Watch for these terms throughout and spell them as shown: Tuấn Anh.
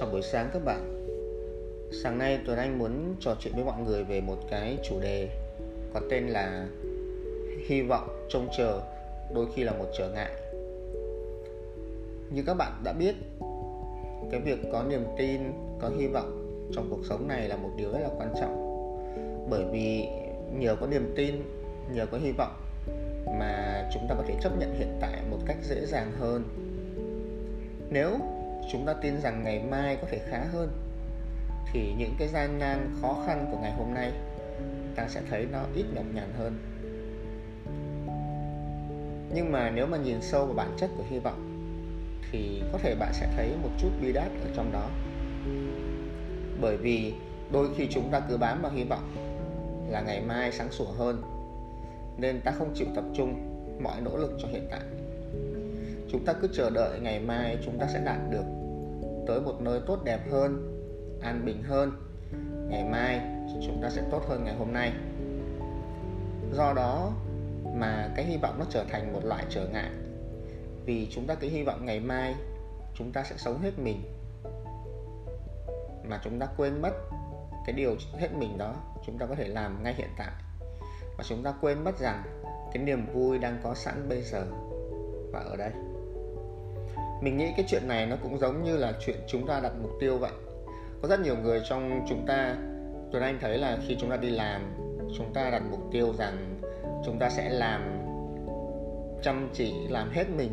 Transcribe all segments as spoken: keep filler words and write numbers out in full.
trong buổi sáng các bạn. Sáng nay Tuấn Anh muốn trò chuyện với mọi người về một cái chủ đề có tên là hy vọng trông chờ đôi khi là một trở ngại. Như các bạn đã biết, cái việc có niềm tin, có hy vọng trong cuộc sống này là một điều rất là quan trọng. Bởi vì nhờ có niềm tin, nhờ có hy vọng mà chúng ta có thể chấp nhận hiện tại một cách dễ dàng hơn. Nếu chúng ta tin rằng ngày mai có thể khá hơn thì những cái gian nan khó khăn của ngày hôm nay ta sẽ thấy nó ít nhọc nhằn hơn. Nhưng mà nếu mà nhìn sâu vào bản chất của hy vọng thì có thể bạn sẽ thấy một chút bi đát ở trong đó. Bởi vì đôi khi chúng ta cứ bám vào hy vọng là ngày mai sáng sủa hơn, nên ta không chịu tập trung mọi nỗ lực cho hiện tại. Chúng ta cứ chờ đợi ngày mai chúng ta sẽ đạt được tới một nơi tốt đẹp hơn, an bình hơn, ngày mai chúng ta sẽ tốt hơn ngày hôm nay. Do đó mà cái hy vọng nó trở thành một loại trở ngại, vì chúng ta cứ hy vọng ngày mai chúng ta sẽ sống hết mình mà chúng ta quên mất cái điều hết mình đó chúng ta có thể làm ngay hiện tại. Và chúng ta quên mất rằng cái niềm vui đang có sẵn bây giờ và ở đây. Mình nghĩ cái chuyện này nó cũng giống như là chuyện chúng ta đặt mục tiêu vậy. Có rất nhiều người trong chúng ta, Tuấn Anh thấy là khi chúng ta đi làm, chúng ta đặt mục tiêu rằng chúng ta sẽ làm chăm chỉ, làm hết mình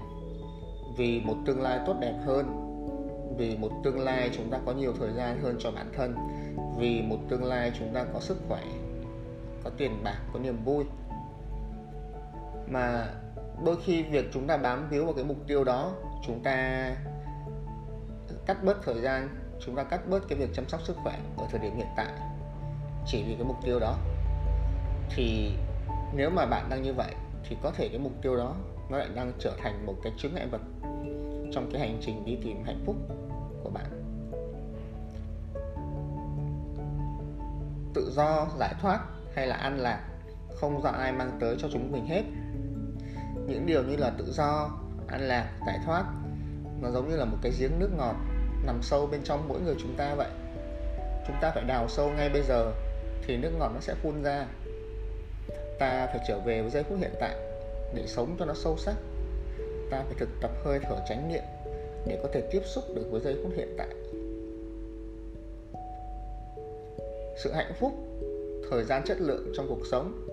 vì một tương lai tốt đẹp hơn, vì một tương lai chúng ta có nhiều thời gian hơn cho bản thân, vì một tương lai chúng ta có sức khỏe, có tiền bạc, có niềm vui. Mà đôi khi việc chúng ta bám víu vào cái mục tiêu đó, chúng ta cắt bớt thời gian, chúng ta cắt bớt cái việc chăm sóc sức khỏe ở thời điểm hiện tại chỉ vì cái mục tiêu đó. Thì nếu mà bạn đang như vậy thì có thể cái mục tiêu đó nó lại đang trở thành một cái chướng ngại vật trong cái hành trình đi tìm hạnh phúc của bạn. Tự do, giải thoát hay là an lạc không do ai mang tới cho chúng mình hết. Những điều như là tự do, an lạc, giải thoát nó giống như là một cái giếng nước ngọt nằm sâu bên trong mỗi người chúng ta vậy. Chúng ta phải đào sâu ngay bây giờ thì nước ngọt nó sẽ phun ra. Ta phải trở về với giây phút hiện tại để sống cho nó sâu sắc. Ta phải thực tập hơi thở chánh niệm để có thể tiếp xúc được với giây phút hiện tại. Sự hạnh phúc, thời gian chất lượng trong cuộc sống,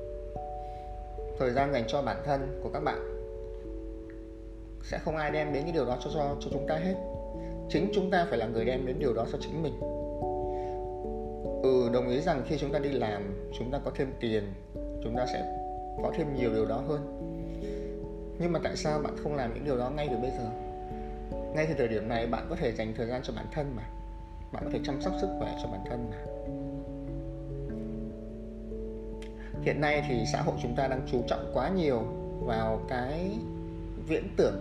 thời gian dành cho bản thân của các bạn sẽ không ai đem đến cái điều đó cho, cho, cho chúng ta hết. Chính chúng ta phải là người đem đến điều đó cho chính mình. Ừ, đồng ý rằng khi chúng ta đi làm, chúng ta có thêm tiền, chúng ta sẽ có thêm nhiều điều đó hơn. Nhưng mà tại sao bạn không làm những điều đó ngay từ bây giờ? Ngay từ thời điểm này bạn có thể dành thời gian cho bản thân mà. Bạn có thể chăm sóc sức khỏe cho bản thân mà. Hiện nay thì xã hội chúng ta đang chú trọng quá nhiều vào cái viễn tưởng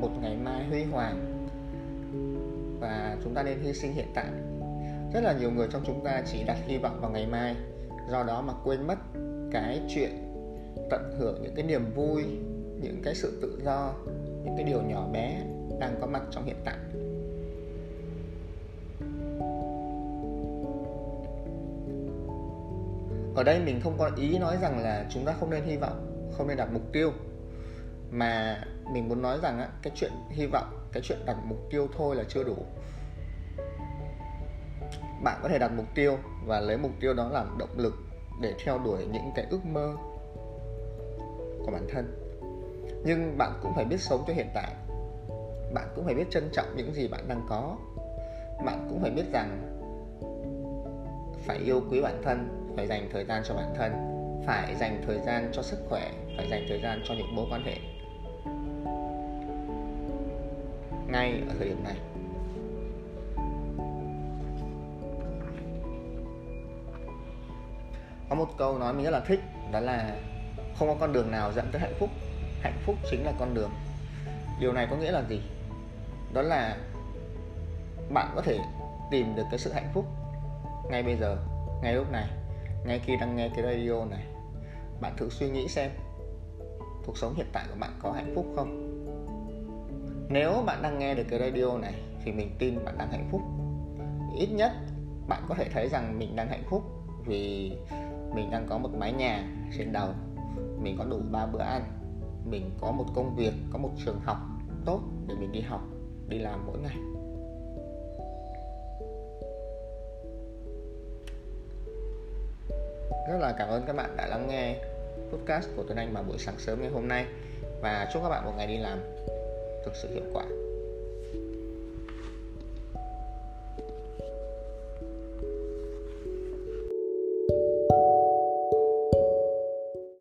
một ngày mai huy hoàng, và chúng ta nên hy sinh hiện tại. Rất là nhiều người trong chúng ta chỉ đặt hy vọng vào ngày mai, do đó mà quên mất cái chuyện tận hưởng những cái niềm vui, những cái sự tự do, những cái điều nhỏ bé đang có mặt trong hiện tại. Ở đây mình không có ý nói rằng là chúng ta không nên hy vọng, không nên đặt mục tiêu, mà mình muốn nói rằng á, cái chuyện hy vọng, cái chuyện đặt mục tiêu thôi là chưa đủ. Bạn có thể đặt mục tiêu và lấy mục tiêu đó làm động lực để theo đuổi những cái ước mơ của bản thân. Nhưng bạn cũng phải biết sống cho hiện tại. Bạn cũng phải biết trân trọng những gì bạn đang có. Bạn cũng phải biết rằng phải yêu quý bản thân, phải dành thời gian cho bản thân, phải dành thời gian cho sức khỏe, phải dành thời gian cho những mối quan hệ ngay ở thời điểm này. Có một câu nói mình rất là thích, đó là không có con đường nào dẫn tới hạnh phúc, hạnh phúc chính là con đường. Điều này có nghĩa là gì? Đó là bạn có thể tìm được cái sự hạnh phúc ngay bây giờ, ngay lúc này, ngay khi đang nghe cái radio này. Bạn thử suy nghĩ xem cuộc sống hiện tại của bạn có hạnh phúc không? Nếu bạn đang nghe được cái radio này thì mình tin bạn đang hạnh phúc. ít nhất bạn có thể thấy rằng mình đang hạnh phúc vì mình đang có một mái nhà trên đầu, mình có đủ ba bữa ăn, mình có một công việc, có một trường học tốt để mình đi học, đi làm mỗi ngày. Rất là cảm ơn các bạn đã lắng nghe podcast của Tuấn Anh vào buổi sáng sớm ngày hôm nay, và chúc các bạn một ngày đi làm thực sự hiệu quả.